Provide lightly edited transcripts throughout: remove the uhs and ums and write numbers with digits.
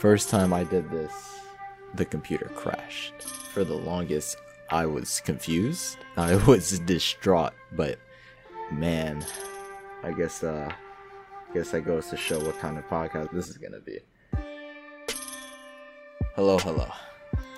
First time I did this, the computer crashed. For the longest, I was confused. I was distraught, but man, I guess that goes to show what kind of podcast this is gonna be. Hello.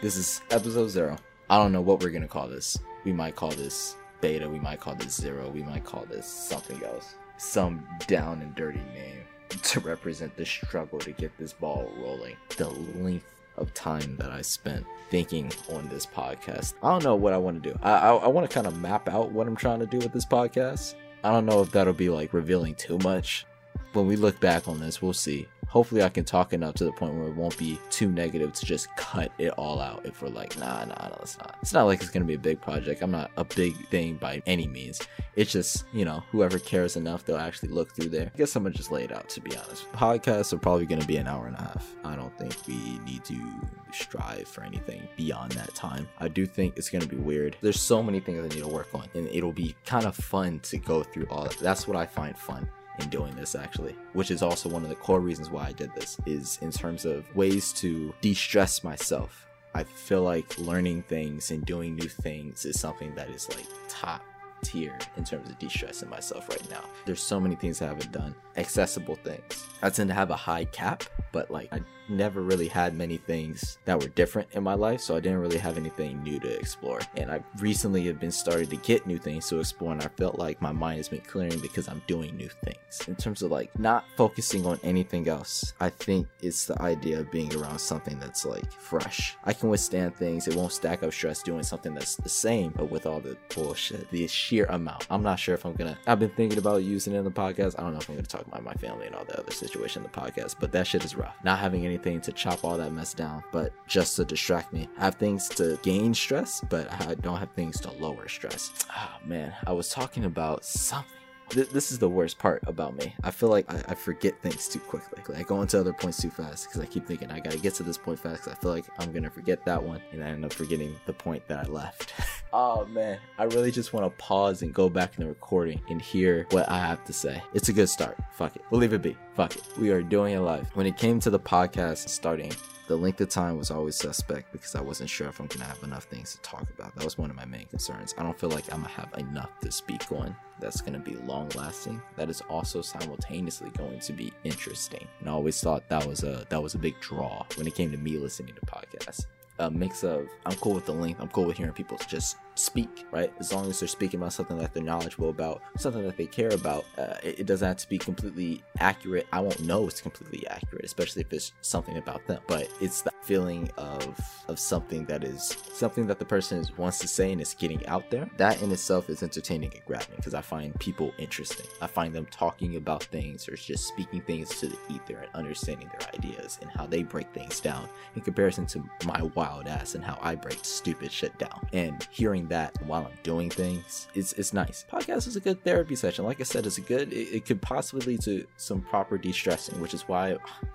This is episode 0. I don't know what we're gonna call this. We might call this beta, we might call this 0, we might call this something else. Some down and dirty name to represent the struggle to get this ball rolling. The length of time that I spent thinking on this podcast. I don't know what I want to do. I want to kind of map out what I'm trying to do with this podcast. I don't know if that'll be like revealing too much. When we look back on this, we'll see. Hopefully I can talk enough to the point where it won't be too negative to just cut it all out if we're like, nah, it's not. It's not like it's going to be a big project. I'm not a big thing by any means. It's just, you know, whoever cares enough, they'll actually look through there. I guess I'm going to just lay it out, to be honest. Podcasts are probably going to be an hour and a half. I don't think we need to strive for anything beyond that time. I do think it's going to be weird. There's so many things I need to work on, and it'll be kind of fun to go through all that. That's what I find fun in doing this, actually, which is also one of the core reasons why I did this, is in terms of ways to de-stress myself. I feel like learning things and doing new things is something that is like top tier in terms of de-stressing myself right now. There's so many things I haven't done, accessible things. I tend to have a high cap, but like I never really had many things that were different in my life, so I didn't really have anything new to explore. And I recently have been started to get new things to explore, and I felt like my mind has been clearing because I'm doing new things. In terms of like not focusing on anything else, I think it's the idea of being around something that's like fresh. I can withstand things, it won't stack up stress doing something that's the same, but with all the bullshit, the sheer amount. I'm not sure if I've been thinking about using it in the podcast. I don't know if I'm gonna talk about my family and all the other situation in the podcast, but that shit is rough. Not having anything to chop all that mess down, but just to distract me. I have things to gain stress, but I don't have things to lower stress. Oh man, I was talking about something. This is the worst part about me. I feel like I forget things too quickly. Like I go into other points too fast because I keep thinking I gotta get to this point fast because I feel like I'm gonna forget that one, and I end up forgetting the point that I left. Oh man, I really just want to pause and go back in the recording and hear what I have to say. It's a good start. Fuck it, we'll leave it be. Fuck it, we are doing it live. When it came to the podcast starting, the length of time was always suspect because I wasn't sure if I'm gonna have enough things to talk about. That was one of my main concerns. I don't feel like I'm gonna have enough to speak on that's gonna be long lasting, that is also simultaneously going to be interesting. And I always thought that was a big draw when it came to me listening to podcasts. A mix of I'm cool with the length, I'm cool with hearing people just speak, right? As long as they're speaking about something that they're knowledgeable about, something that they care about, it doesn't have to be completely accurate. I won't know it's completely accurate, especially if it's something about them, but it's the feeling of something that is something that the person wants to say and it's getting out there. That in itself is entertaining and grabbing because I find people interesting. I find them talking about things or just speaking things to the ether and understanding their ideas and how they break things down in comparison to my wild ass and how I break stupid shit down. And hearing that while I'm doing things, it's nice. Podcast is a good therapy session. Like I said, it's a good, it could possibly lead to some proper de-stressing, which is why,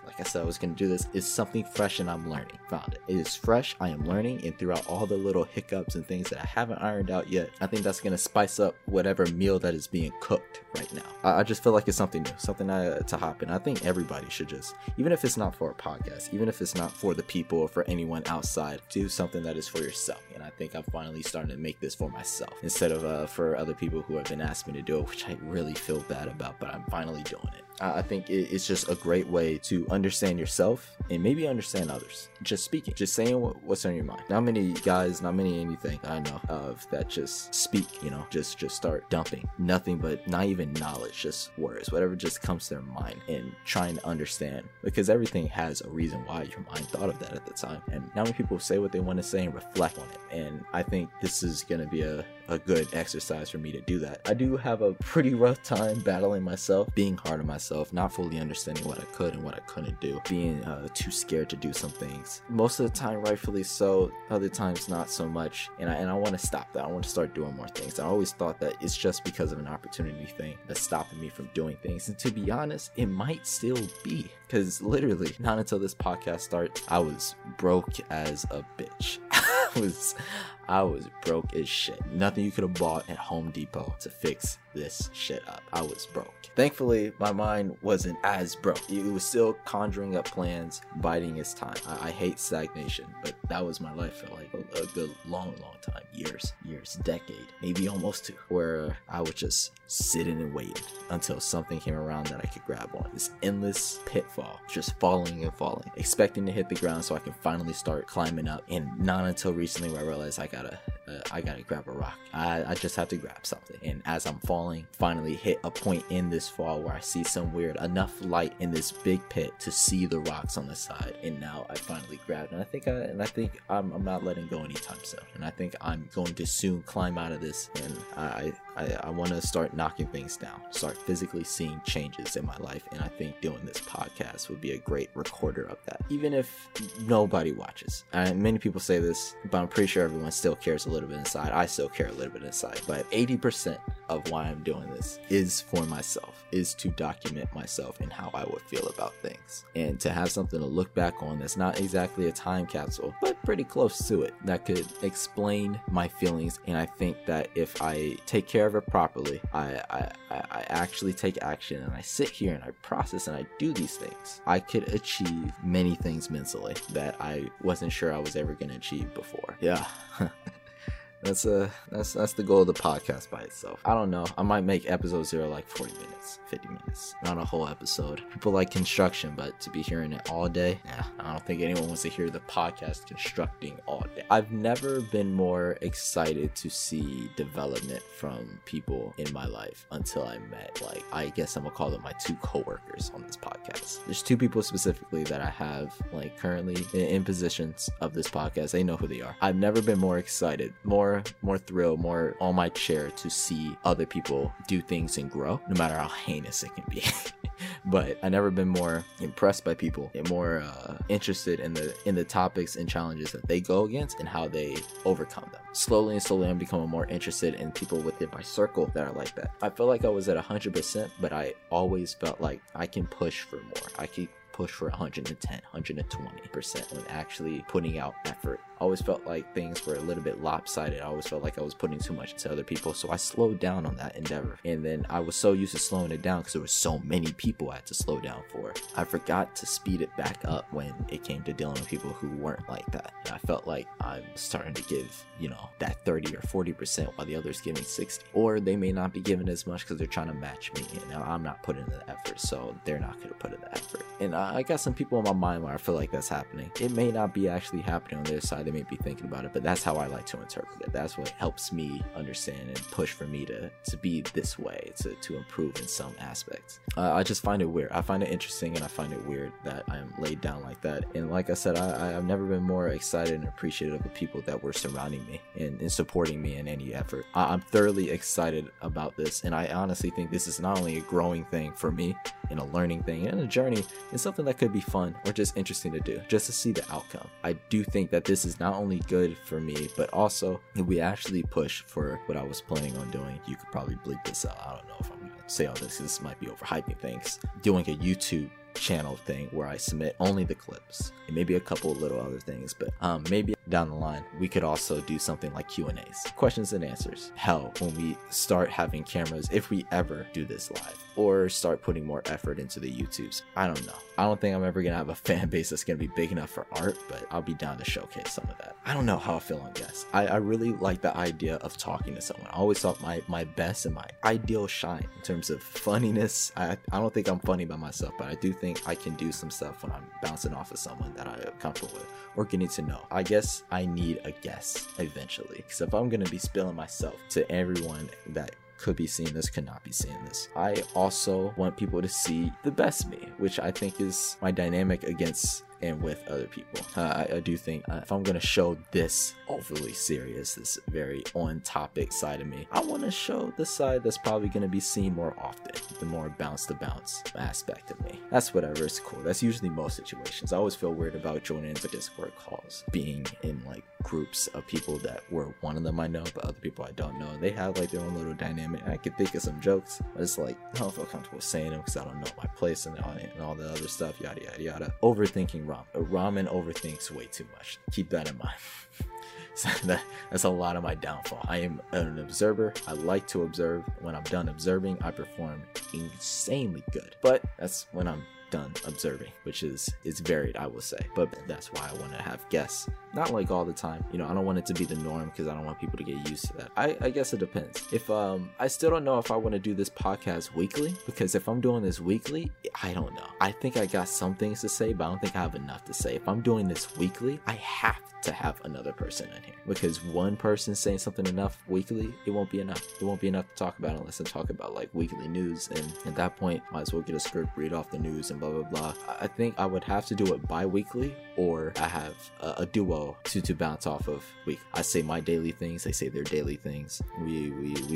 like I said, I was going to do this. It's something fresh and I'm learning. Found it. It is fresh. I am learning, and throughout all the little hiccups and things that I haven't ironed out yet, I think that's going to spice up whatever meal that is being cooked right now. I just feel like it's something new, something to hop in. I think everybody should just, even if it's not for a podcast, even if it's not for the people or for anyone outside, do something that is for yourself. And I think I'm finally starting to make this for myself instead of for other people who have been asking me to do it, which I really feel bad about, but I'm finally doing it. I think it's just a great way to understand yourself and maybe understand others. Just speaking, just saying what's on your mind. Not many guys, not many anything I know of that just speak, you know, just start dumping nothing, but not even knowledge, just words, whatever just comes to their mind, and trying to understand, because everything has a reason why your mind thought of that at the time. And not many people say what they want to say and reflect on it. And I think this is going to be a good exercise for me to do that. I do have a pretty rough time battling myself, being hard on myself, not fully understanding what I could and what I couldn't do, being too scared to do some things. Most of the time, rightfully so, other times not so much, and I want to stop that. I want to start doing more things. I always thought that it's just because of an opportunity thing that's stopping me from doing things, and to be honest, it might still be, because literally, not until this podcast starts, I was broke as a bitch. I was broke as shit. Nothing you could have bought at Home Depot to fix this shit up. I was broke. Thankfully, my mind wasn't as broke. It was still conjuring up plans, biding its time. I hate stagnation, but that was my life for like a good long time. Years, decade, maybe almost two, where I would just sit in and wait until something came around that I could grab on. This endless pitfall, just falling and falling, expecting to hit the ground so I can finally start climbing up. And not until recently where I realized I gotta grab a rock. I just have to grab something. And as I'm falling, finally hit a point in this fall where I see some weird enough light in this big pit to see the rocks on the side. And now I finally grabbed, and I think I'm not letting go anytime soon. And I think I'm going to soon climb out of this. And I want to start knocking things down, start physically seeing changes in my life. And I think doing this podcast would be a great recorder of that, even if nobody watches. And many people say this, but I'm pretty sure everyone still cares a little bit inside. I still care a little bit inside, but 80% of why I'm doing this is for myself, is to document myself and how I would feel about things, and to have something to look back on that's not exactly a time capsule, but pretty close to it, that could explain my feelings. And I think that if I take care of it properly, I actually take action, and I sit here and I process and I do these things, I could achieve many things mentally that I wasn't sure I was ever going to achieve before. Yeah. That's the goal of the podcast by itself. I don't know. I might make episode 0 like 40 minutes, 50 minutes, not a whole episode. People like construction, but to be hearing it all day, nah, I don't think anyone wants to hear the podcast constructing all day. I've never been more excited to see development from people in my life until I met, like, I guess I'm gonna call them my two coworkers on this podcast. There's two people specifically that I have like currently in positions of this podcast. They know who they are. I've never been more excited, more thrilled, more on my chair to see other people do things and grow, no matter how heinous it can be. But I've never been more impressed by people and more interested in the topics and challenges that they go against and how they overcome them. Slowly and slowly, I'm becoming more interested in people within my circle that are like that. I feel like I was at 100%, but I always felt like I can push for more. I can push for 110, 120% when actually putting out effort. I always felt like things were a little bit lopsided. I always felt like I was putting too much into other people. So I slowed down on that endeavor. And then I was so used to slowing it down because there were so many people I had to slow down for. I forgot to speed it back up when it came to dealing with people who weren't like that. And I felt like I'm starting to give, that 30 or 40% while the other's giving 60. Or they may not be giving as much because they're trying to match me. And I'm not putting in the effort. So they're not going to put in the effort. And I got some people in my mind where I feel like that's happening. It may not be actually happening on their side. They may be thinking about it, but that's how I like to interpret it. That's what helps me understand and push for me to be this way, to improve in some aspects. I just find it weird. I find it interesting, and I find it weird that I'm laid down like that. And like I said, I've never been more excited and appreciative of people that were surrounding me and supporting me in any effort. I'm thoroughly excited about this, and I honestly think this is not only a growing thing for me and a learning thing and a journey, it's something that could be fun or just interesting to do, just to see the outcome. I do think that this is not only good for me, but also if we actually push for what I was planning on doing, you could probably bleep this out. I don't know if I'm gonna say all this, this might be overhyping things. Doing a YouTube channel thing where I submit only the clips and maybe a couple of little other things, but maybe down the line we could also do something like Q&A's, questions and answers. Hell, when we start having cameras, if we ever do this live or start putting more effort into the YouTubes, I don't know. I don't think I'm ever gonna have a fan base that's gonna be big enough for art, but I'll be down to showcase some of that. I don't know how I feel on guests. I really like the idea of talking to someone. I always thought my best and my ideal shine in terms of funniness. I don't think I'm funny by myself, but I do think I can do some stuff when I'm bouncing off of someone that I'm comfortable with or getting to know. I guess I need a guest eventually, because if I'm gonna be spilling myself to everyone that could be seeing this, could not be seeing this. I also want people to see the best me, which I think is my dynamic against and with other people. I do think if I'm gonna show this overly serious, this very on-topic side of me, I want to show the side that's probably gonna be seen more often, the more bounce-to-bounce aspect of me. That's whatever, it's cool. That's usually most situations. I always feel weird about joining into Discord calls, being in like groups of people that were one of them I know, but other people I don't know. They have like their own little dynamic. I could think of some jokes, but it's like I don't feel comfortable saying them because I don't know my place and all the other stuff, yada yada yada. Overthinking. Ramen overthinks way too much. Keep that in mind. That's a lot of my downfall. I am an observer. I like to observe. When I'm done observing, I perform insanely good. But that's when I'm done observing, which is varied, I will say. But that's why I want to have guests. Not like all the time, you know. I don't want it to be the norm because I don't want people to get used to that. I guess it depends. If I still don't know if I want to do this podcast weekly, because if I'm doing this weekly, I don't know. I think I got some things to say, but I don't think I have enough to say. If I'm doing this weekly, I have to have another person in here, because one person saying something enough weekly, it won't be enough. It won't be enough to talk about unless I talk about like weekly news, and at that point, might as well get a script, read off the news, and blah blah blah. I think I would have to do it bi-weekly, or I have a duo to bounce off of. I say my daily things, they say their daily things. We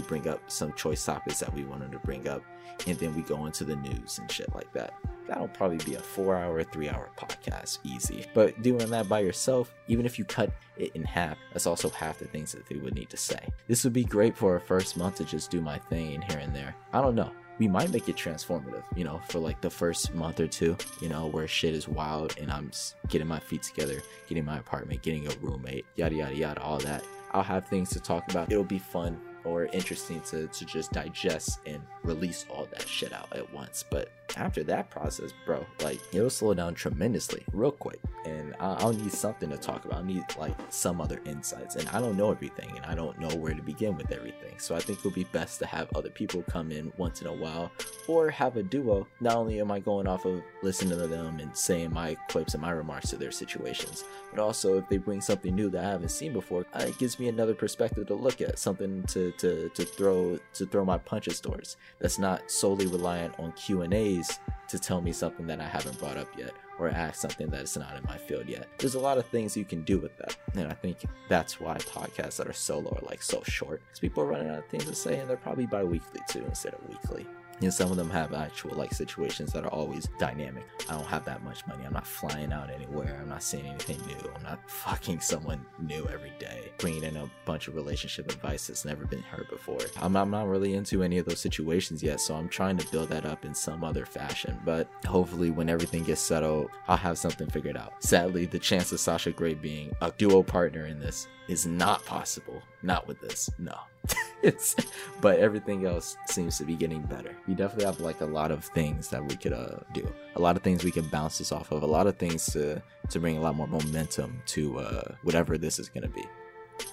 bring up some choice topics that we wanted to bring up, and then we go into the news and shit like that. That'll probably be a 4-hour, 3-hour podcast, easy. But doing that by yourself, even if you cut it in half, that's also half the things that they would need to say. This would be great for a first month to just do my thing in here and there. I don't know. We might make it transformative, you know, for like the first month or two, you know, where shit is wild and I'm getting my feet together, getting my apartment, getting a roommate, yada, yada, yada, all that. I'll have things to talk about. It'll be fun or interesting to just digest and release all that shit out at once. But after that process, bro, like, it'll slow down tremendously real quick, and I'll need something to talk about. I'll need like some other insights, and I don't know everything, and I don't know where to begin with everything. So I think it'll be best to have other people come in once in a while, or have a duo. Not only am I going off of listening to them and saying my quips and my remarks to their situations, but also if they bring something new that I haven't seen before, it gives me another perspective to look at, something to throw my punches towards, that's not solely reliant on Q&As to tell me something that I haven't brought up yet, or ask something that's not in my field yet. There's a lot of things you can do with that, and I think that's why podcasts that are solo are like so short, because people are running out of things to say, and they're probably bi-weekly too instead of weekly. And some of them have actual like situations that are always dynamic. I don't have that much money. I'm not flying out anywhere. I'm not seeing anything new. I'm not fucking someone new every day. Bringing in a bunch of relationship advice that's never been heard before. I'm not really into any of those situations yet, so I'm trying to build that up in some other fashion. But hopefully when everything gets settled, I'll have something figured out. Sadly, the chance of Sasha Gray being a duo partner in this is not possible. Not with this, no. But everything else seems to be getting better. We definitely have like a lot of things that we could do, a lot of things we can bounce this off of, a lot of things to bring a lot more momentum to whatever this is going to be.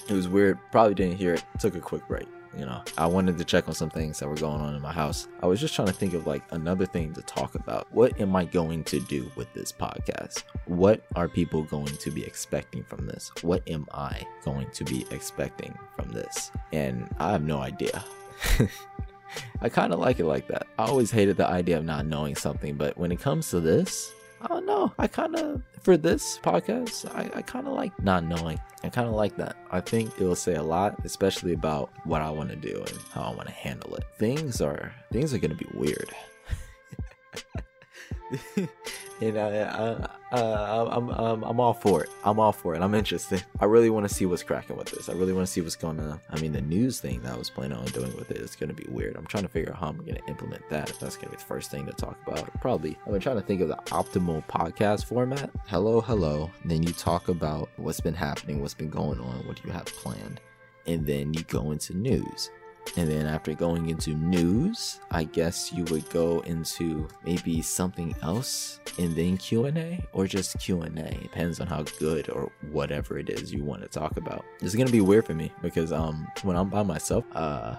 It was weird, probably didn't hear it, took a quick break. You know, I wanted to check on some things that were going on in my house. I was just trying to think of like another thing to talk about. What am I going to do with this podcast? What are people going to be expecting from this? What am I going to be expecting from this? And I have no idea. I kind of like it like that. I always hated the idea of not knowing something, but when it comes to this, I don't know. I kind of, for this podcast, I kind of like not knowing. I kind of like that. I think it will say a lot, especially about what I want to do and how I want to handle it. Things are going to be weird. And I'm all for it. I'm interested. I really want to see what's cracking with this. I really want to see what's going on. I mean, the news thing that I was planning on doing with it is going to be weird. I'm trying to figure out how I'm going to implement that. If that's going to be the first thing to talk about, probably. I've been trying to think of the optimal podcast format. Hello. Then you talk about what's been happening, what's been going on, what you have planned, and then you go into news. And then after going into news, I guess you would go into maybe something else, and then Q&A, or just Q&A. Depends on how good or whatever it is you want to talk about. It's going to be weird for me because when I'm by myself, I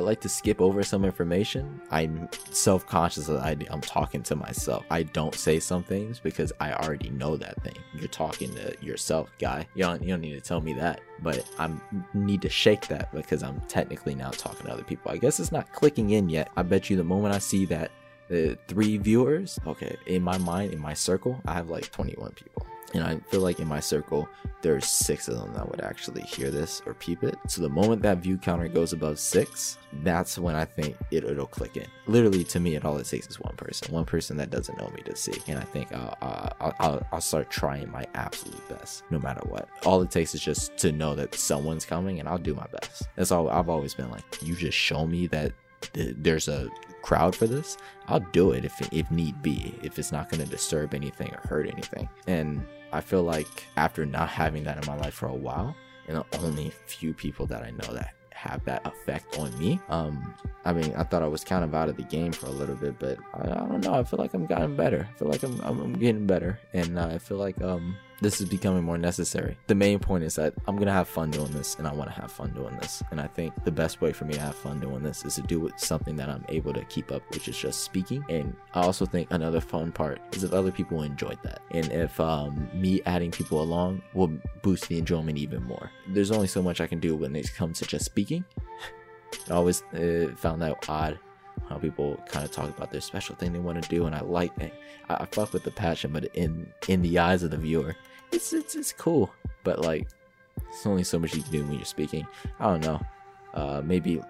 like to skip over some information. I'm self-conscious that I'm talking to myself. I don't say some things because I already know that thing. You're talking to yourself, guy. You don't need to tell me that. But I need to shake that because I'm technically now talking to other people. I guess it's not clicking in yet. I bet you the moment I see that the 3 viewers, okay, in my mind, in my circle, I have like 21 people. And I feel like in my circle, there's 6 of them that would actually hear this or peep it. So the moment that view counter goes above 6, that's when I think it'll click in. Literally, to me, all it takes is one person that doesn't know me to see. And I think I'll start trying my absolute best, no matter what. All it takes is just to know that someone's coming, and I'll do my best. That's all. I've always been like, you just show me that there's a crowd for this, I'll do it if need be, if it's not going to disturb anything or hurt anything. And I feel like after not having that in my life for a while, and only few people that I know that have that effect on me. I mean, I thought I was kind of out of the game for a little bit, but I don't know, I feel like I'm gotten better. I feel like I'm getting better, and I feel like this is becoming more necessary. The main point is that I'm gonna have fun doing this, and I want to have fun doing this, and I think the best way for me to have fun doing this is to do with something that I'm able to keep up, which is just speaking. And I also think another fun part is if other people enjoyed that, and if me adding people along will boost the enjoyment even more. There's only so much I can do when it comes to just speaking. I always found that odd how people kind of talk about their special thing they want to do, and I like it. I fuck with the passion, but in the eyes of the viewer, it's cool, but like, there's only so much you can do when you're speaking. I don't know, maybe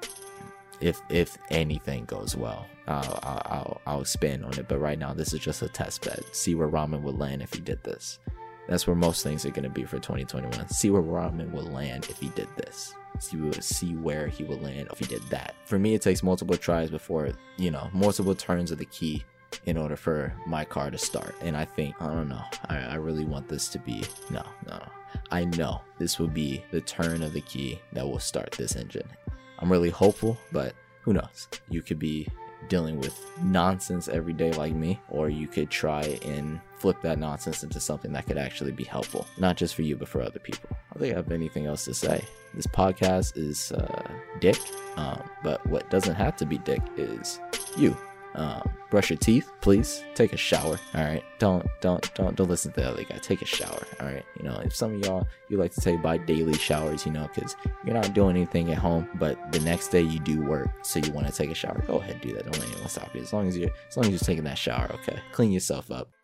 if anything goes well, I'll expand on it, but right now this is just a test bed. See where ramen would land if he did this. That's where most things are going to be for 2021. See where ramen would land if he did this. See where he would land if he did that. For me, it takes multiple tries before, you know, multiple turns of the key in order for my car to start. And I think, I don't know, I really want this to be, no. I know this will be the turn of the key that will start this engine. I'm really hopeful, but who knows? You could be dealing with nonsense every day like me, or you could try and flip that nonsense into something that could actually be helpful, not just for you but for other people. I don't think I have anything else to say. This podcast is dick, but what doesn't have to be dick is you. Brush your teeth, please. Take a shower, all right? Don't listen to the other guy. Take a shower, all right? You know, if some of y'all, you like to take daily showers, you know, because you're not doing anything at home, but the next day you do work, so you want to take a shower, go ahead, do that. Don't let anyone stop you. As long as you're taking that shower, okay? Clean yourself up.